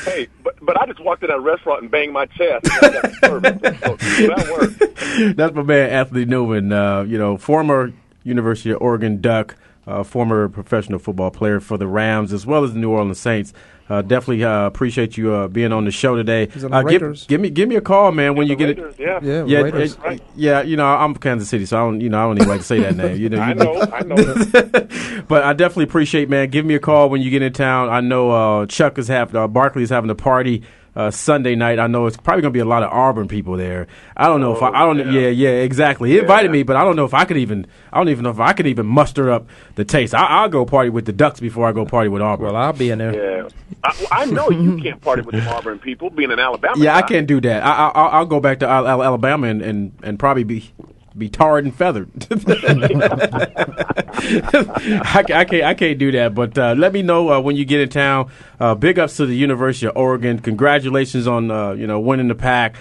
Hey, but I just walked in that restaurant and banged my chest. And I got service. So that worked. That's my man, Anthony Newman, former University of Oregon Duck, former professional football player for the Rams as well as the New Orleans Saints. Definitely appreciate you being on the show today. Give me a call, man. When you get it, yeah. I'm from Kansas City, so I don't even like to say that name. I know. But I definitely appreciate, man. Give me a call when you get in town. I know Chuck is having Barkley is having a party Sunday night. I know it's probably going to be a lot of Auburn people there. I don't know if I don't. Yeah, exactly. He invited me, but I don't know if I could even. I don't even know if I could even muster up the taste. I'll go party with the Ducks before I go party with Auburn. Well, I'll be in there. Yeah, I know you can't party with the Auburn people being in Alabama. Yeah, guy. I can't do that. I'll go back to Alabama and probably be tarred and feathered. I can't do that. But let me know when you get in town. Big ups to the University of Oregon. Congratulations on winning the pack.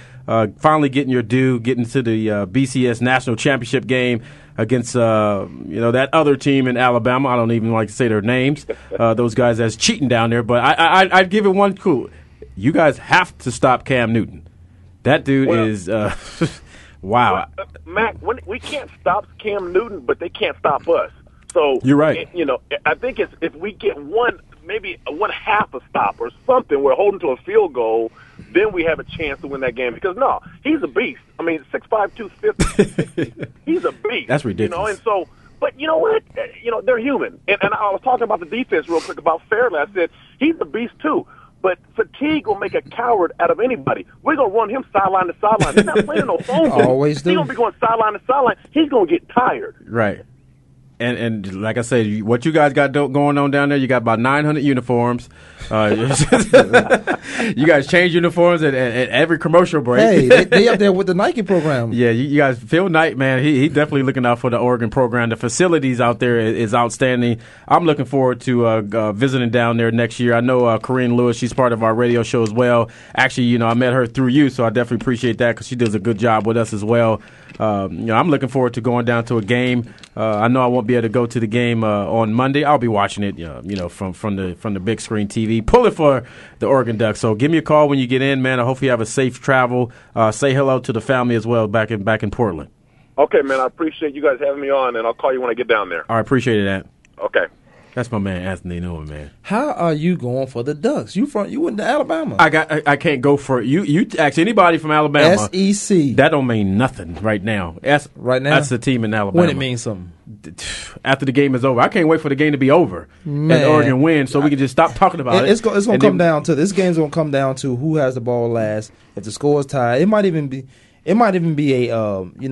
Finally getting your due, getting to the BCS National Championship game against that other team in Alabama. I don't even like to say their names. Those guys that's cheating down there. But I'd give it one clue. You guys have to stop Cam Newton. That dude is. Wow, well, Mac, we can't stop Cam Newton, but they can't stop us. So you're right. I think it's if we get one, maybe one half a stop or something, we're holding to a field goal, then we have a chance to win that game. Because no, he's a beast. I mean, 6'5", 250. He's a beast. That's ridiculous. And so, but you know what? They're human. And I was talking about the defense real quick about Fairley. I said he's a beast too. But fatigue will make a coward out of anybody. We're going to run him sideline to sideline. He's not playing no phone. Always do. He's going to be going sideline to sideline. He's going to get tired. Right. And like I said, what you guys got going on down there, you got about 900 uniforms. You guys change uniforms at every commercial break. Hey, they up there with the Nike program. Yeah, you guys, Phil Knight, man, he definitely looking out for the Oregon program. The facilities out there is outstanding. I'm looking forward to visiting down there next year. I know Corrine Lewis, she's part of our radio show as well. Actually, I met her through you, so I definitely appreciate that because she does a good job with us as well. I'm looking forward to going down to a game. I know I won't be able to go to the game on Monday. I'll be watching it, from the big screen TV. Pull it for the Oregon Ducks. So give me a call when you get in, man. I hope you have a safe travel. Say hello to the family as well back in Portland. Okay, man. I appreciate you guys having me on, and I'll call you when I get down there. I appreciate that. Okay. That's my man, Anthony Newman, man. How are you going for the Ducks? You went to Alabama. I can't go for you. You ask anybody from Alabama. SEC. That don't mean nothing right now. That's the team in Alabama. When it means something. After the game is over, I can't wait for the game to be over and Oregon win, so we can just stop talking about it. It's going to come down to this game's going to come down to who has the ball last. If the score is tied, it might even be a the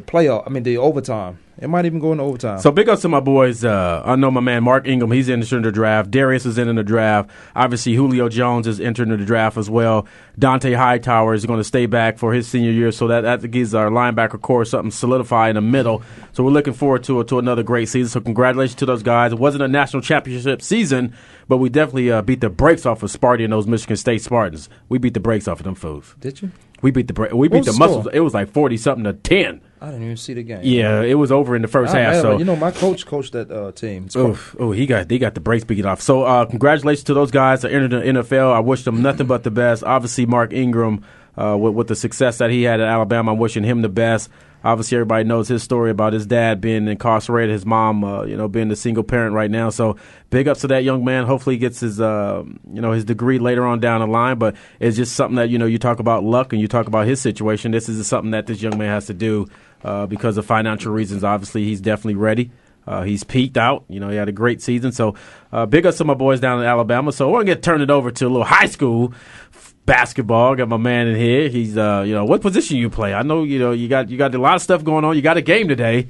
playoff. I mean the overtime. It might even go into overtime. So big ups to my boys. I know my man Mark Ingram. He's entering the draft. Darius is entering the draft. Obviously, Julio Jones is entering the draft as well. Dante Hightower is going to stay back for his senior year, so that gives our linebacker core something solidified in the middle. So we're looking forward to another great season. So congratulations to those guys. It wasn't a national championship season, but we definitely beat the brakes off of Sparty and those Michigan State Spartans. We beat the brakes off of them fools. Did you? We beat the Muscles. It was like 40-something to 10. I didn't even see the game. Yeah, it was over in the first half. So my coach coached that team. Oh, he got the brakes beat off. So congratulations to those guys that entered the NFL. I wish them nothing but the best. Obviously, Mark Ingram with the success that he had at Alabama, I'm wishing him the best. Obviously, everybody knows his story about his dad being incarcerated, his mom, being a single parent right now. So big ups to that young man. Hopefully, he gets his, his degree later on down the line. But it's just something that you talk about luck and you talk about his situation. This is something that this young man has to do because of financial reasons. Obviously, he's definitely ready. He's peaked out. He had a great season. So big ups to my boys down in Alabama. So we're gonna turn it over to a little high school basketball. Got my man in here. He's what position you play? I know you got a lot of stuff going on. You got a game today.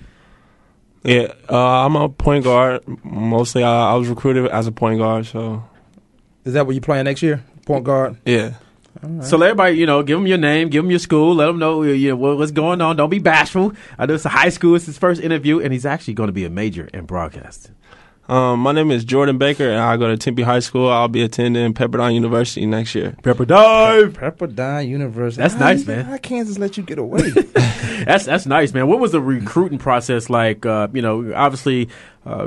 Yeah, I'm a point guard mostly. I was recruited as a point guard. So is that what you playing next year? Point guard. Yeah. All right. So everybody, give them your name, give them your school, let them know what's going on. Don't be bashful. I know it's a high school. It's his first interview, and he's actually going to be a major in broadcasting. My name is Jordan Baker, and I go to Tempe High School. I'll be attending Pepperdine University next year. Pepperdine University. That's nice, man. How Kansas let you get away? That's nice, man. What was the recruiting process like? Obviously,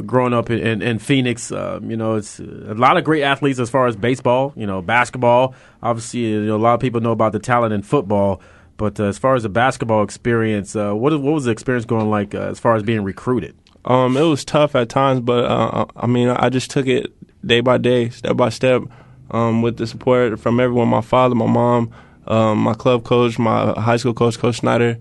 growing up in Phoenix, it's a lot of great athletes as far as baseball, basketball. Obviously, a lot of people know about the talent in football. But as far as the basketball experience, what was the experience going like as far as being recruited? It was tough at times, but I just took it day by day, step by step, with the support from everyone, my father, my mom, my club coach, my high school coach, Coach Snyder,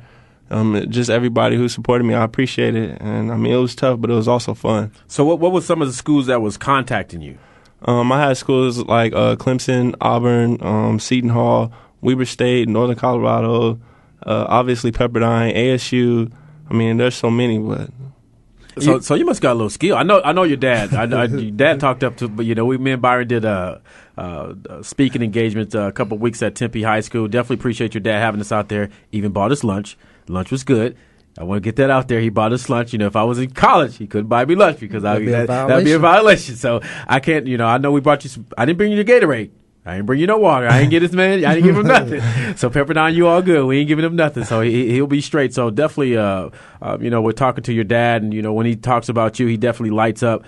just everybody who supported me. I appreciate it. And, it was tough, but it was also fun. So what was some of the schools that was contacting you? My high school is like Clemson, Auburn, Seton Hall, Weber State, Northern Colorado, obviously Pepperdine, ASU. I mean, there's so many, but. So you must got a little skill. I know your dad. Your dad talked up to, but you know, me and Byron did a speaking engagement a couple of weeks at Tempe High School. Definitely appreciate your dad having us out there. Even bought us lunch. Lunch was good. I want to get that out there. He bought us lunch. You know, if I was in college, he couldn't buy me lunch because that'd be a violation. So I can't. You know, I know we brought you some. I didn't bring you the Gatorade. I didn't bring you no water. I didn't get this man. I didn't give him nothing. So Pepperdine, you all good. We ain't giving him nothing. So he'll be straight. So definitely, you know, we're talking to your dad, and you know when he talks about you, he definitely lights up.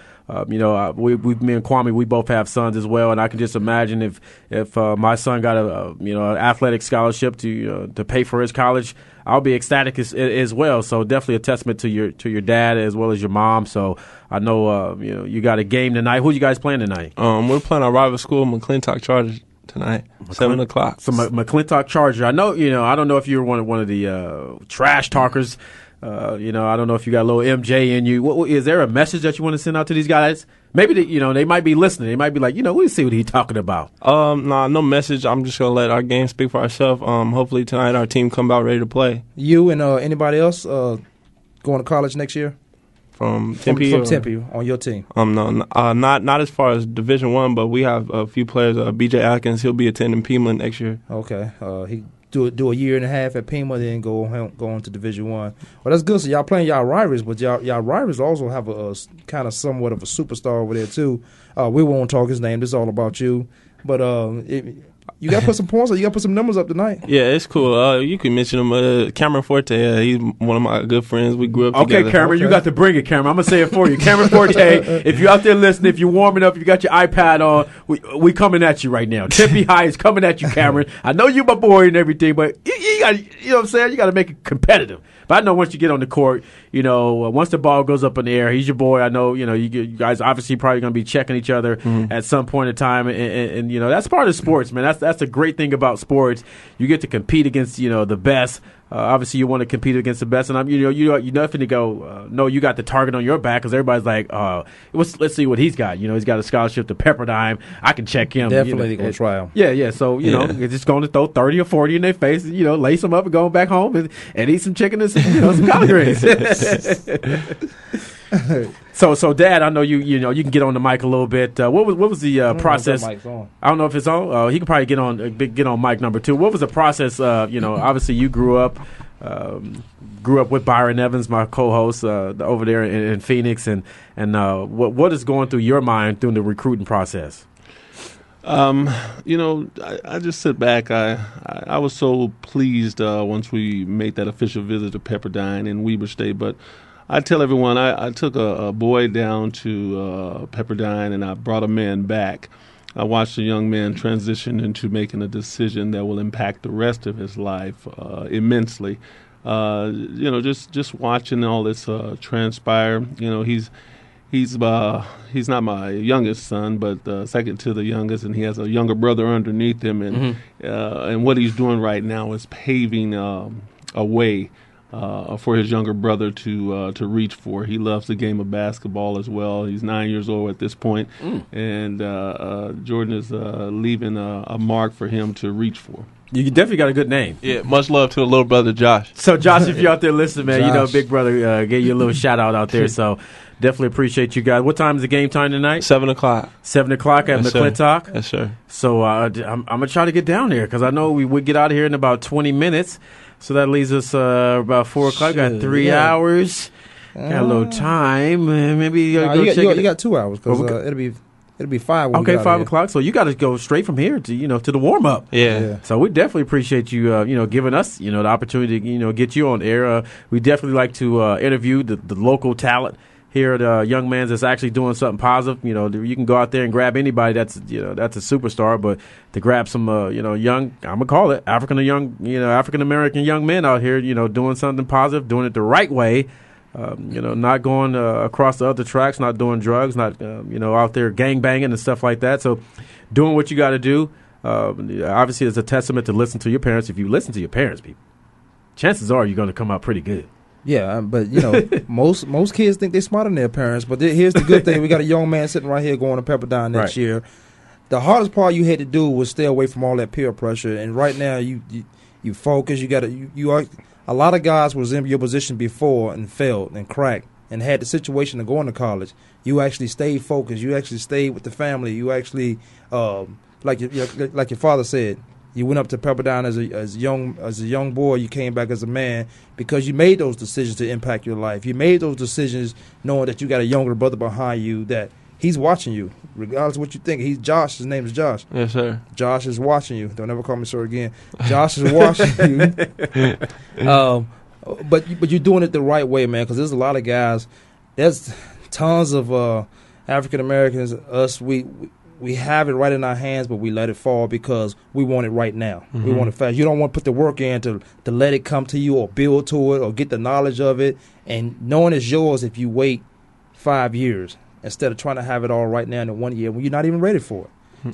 You know, me and Kwame, we both have sons as well, and I can just imagine if my son got an athletic scholarship to pay for his college, I'll be ecstatic as well. So definitely a testament to your dad as well as your mom. So I know you got a game tonight. Who you guys playing tonight? We're playing our rival school, McClintock Chargers, tonight, 7 o'clock. So McClintock Charger. I know I don't know if you were one of the trash talkers. I don't know if you got a little MJ in you. Is there a message that you want to send out to these guys? Maybe they might be listening. They might be like, we'll see what he's talking about. No message. I'm just gonna let our game speak for ourselves. Hopefully tonight our team come out ready to play. You and anybody else going to college next year from Tempe on your team? Not as far as Division I, but we have a few players. B.J. Atkins, he'll be attending Pima next year. Okay, he. Do a year and a half at Pima, then go on to Division I. Well, that's good. So y'all playing y'all rivals, but y'all rivals also have a kind of somewhat of a superstar over there too. We won't talk his name. This is all about you. But you got to put some points up. You got to put some numbers up tonight. Yeah, it's cool. You can mention him. Cameron Forte, he's one of my good friends. We grew up together. Cameron, okay. You got to bring it, Cameron. I'm going to say it for you. Cameron Forte, if you're out there listening, if you're warming up, if you got your iPad on, we coming at you right now. Tempe High is coming at you, Cameron. I know you're my boy and everything, but you got, you know what I'm saying? You got to make it competitive. But I know once you get on the court, once the ball goes up in the air, he's your boy. I know, you guys obviously probably going to be checking each other at some point in time. And that's part of sports, man. That's the great thing about sports. You get to compete against, the best. Obviously, you want to compete against the best, and you nothing to go. No, you got the target on your back because everybody's like, let's see what he's got. He's got a scholarship to Pepperdine. I can check him. Definitely gonna try him. Yeah, yeah. So it's just going to throw 30 or 40 in their face. Lace them up and go back home and eat some chicken and some collard greens. So, Dad, I know you can get on the mic a little bit. What was the process? I don't know if it's on. He could probably get on mic number two. What was the process? Obviously you grew up with Byron Evans, my co-host over there in Phoenix, and what is going through your mind during the recruiting process? I just sit back. I was so pleased once we made that official visit to Pepperdine and Weber State, but. I tell everyone I took a boy down to Pepperdine and I brought a man back. I watched a young man transition into making a decision that will impact the rest of his life immensely. Just watching all this transpire. He's not my youngest son, but second to the youngest, and he has a younger brother underneath him. And and what he's doing right now is paving a way. For his younger brother to reach for. He loves the game of basketball as well. He's 9 years old at this point, and Jordan is leaving a mark for him to reach for. You definitely got a good name. Yeah, much love to a little brother, Josh. So, Josh, if you're out there listening, man, big brother gave you a little shout-out out there. So, definitely appreciate you guys. What time is the game time tonight? 7 o'clock. 7 o'clock at McClintock? Sir. Yes, sir. So, I'm going to try to get down there because I know we would get out of here in about 20 minutes. So, that leaves us about 4 o'clock. Got 3 hours. Got a little time. Maybe you got 2 hours because it'll be – it'll be 5 when we get out 5 o'clock. So you got to go straight from here to, to the warm-up. Yeah. So we definitely appreciate you, giving us, the opportunity to, get you on air. We definitely like to interview the local talent here, the young man that's actually doing something positive. You can go out there and grab anybody that's a superstar, but to grab some, young, I'm going to call it, African-American young men out here, doing something positive, doing it the right way. Not going across the other tracks, not doing drugs, not, out there gang banging and stuff like that. So doing what you got to do, obviously, it's a testament to listen to your parents. If you listen to your parents, people, chances are you're going to come out pretty good. Yeah, but, you know, most kids think they're smarter than their parents. But here's the good thing. We got a young man sitting right here going to Pepperdine next year. The hardest part you had to do was stay away from all that peer pressure. And right now, you focus. You are a lot of guys was in your position before and failed and cracked and had the situation of going to college. You actually stayed focused. You actually stayed with the family. You actually, like your father said, you went up to Pepperdine as a young boy. You came back as a man because you made those decisions to impact your life. You made those decisions knowing that you got a younger brother behind you that he's watching you, regardless of what you think. He's Josh. His name is Josh. Yes, sir. Josh is watching you. Don't ever call me sir again. Josh is watching you. But you're doing it the right way, man. Because there's a lot of guys. There's tons of African Americans. Us, we have it right in our hands, but we let it fall because we want it right now. Mm-hmm. We want it fast. You don't want to put the work in to let it come to you or build to it or get the knowledge of it. And knowing it's yours if you wait 5 years instead of trying to have it all right now in 1 year when you're not even ready for it. Mm-hmm.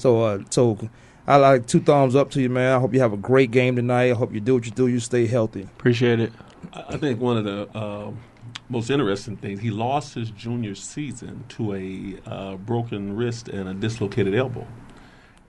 So I like 2 thumbs up to you, man. I hope you have a great game tonight. I hope you do what you do. You stay healthy. Appreciate it. I think one of the most interesting things, he lost his junior season to a broken wrist and a dislocated elbow.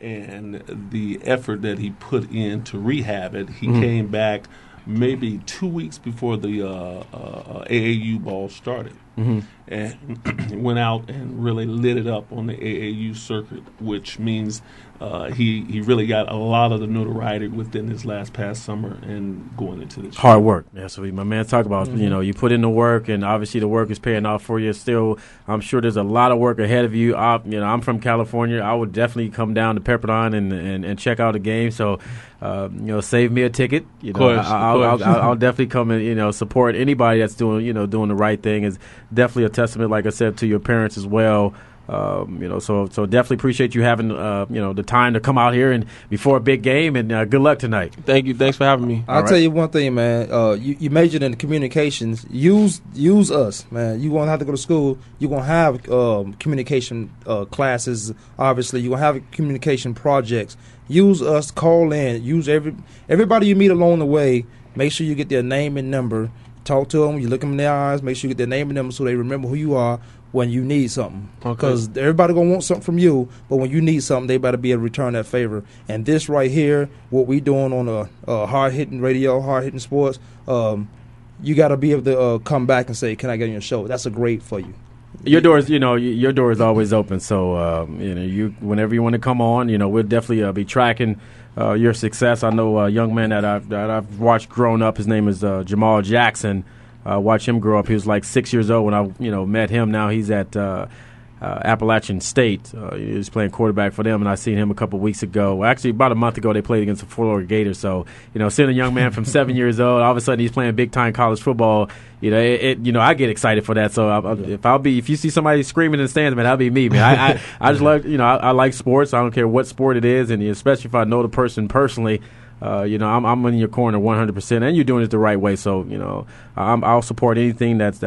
And the effort that he put in to rehab it, he came back maybe 2 weeks before the AAU ball started. Mm-hmm. And went out and really lit it up on the AAU circuit, which means he really got a lot of the notoriety within this past summer and going into this hard work. Yeah, so my man talked about, you know, you put in the work, and obviously the work is paying off for you. Still, I'm sure there's a lot of work ahead of you. I'm from California. I would definitely come down to Pepperdine and check out a game. So, you know, save me a ticket. You know, I'll definitely come and, you know, support anybody that's doing the right thing. Is definitely a testament, like I said, to your parents as well. So definitely appreciate you having the time to come out here and before a big game. And good luck tonight. Thank you. Thanks for having me. I'll tell you one thing, man. You majored in communications. Use us, man. You won't have to go to school. You're gonna have communication classes. Obviously, you're gonna have communication projects. Use us. Call in. Use everybody you meet along the way. Make sure you get their name and number. Talk to them. You look them in their eyes. Make sure you get their name and number so they remember who you are when you need something. Because everybody going to want something from you, but when you need something, they better be able to return that favor. And this right here, what we doing on a hard-hitting radio, hard-hitting sports, you got to be able to come back and say, can I get on your show? That's a great for you. Your door is always open. So, whenever you want to come on, we'll definitely be tracking your success. I know a young man that I've watched growing up. His name is Jamal Jackson. Watch him grow up. He was like 6 years old when I met him. Now he's at Appalachian State. He was playing quarterback for them, and I seen him a couple weeks ago. Actually, about a month ago, they played against the Florida Gators. So, seeing a young man from 7 years old, all of a sudden he's playing big time college football. I get excited for that. So if you see somebody screaming in the stands, man, that'll be me, man. I just like I like sports. I don't care what sport it is, and especially if I know the person personally. I'm in your corner 100%, and you're doing it the right way. So I'll support anything that's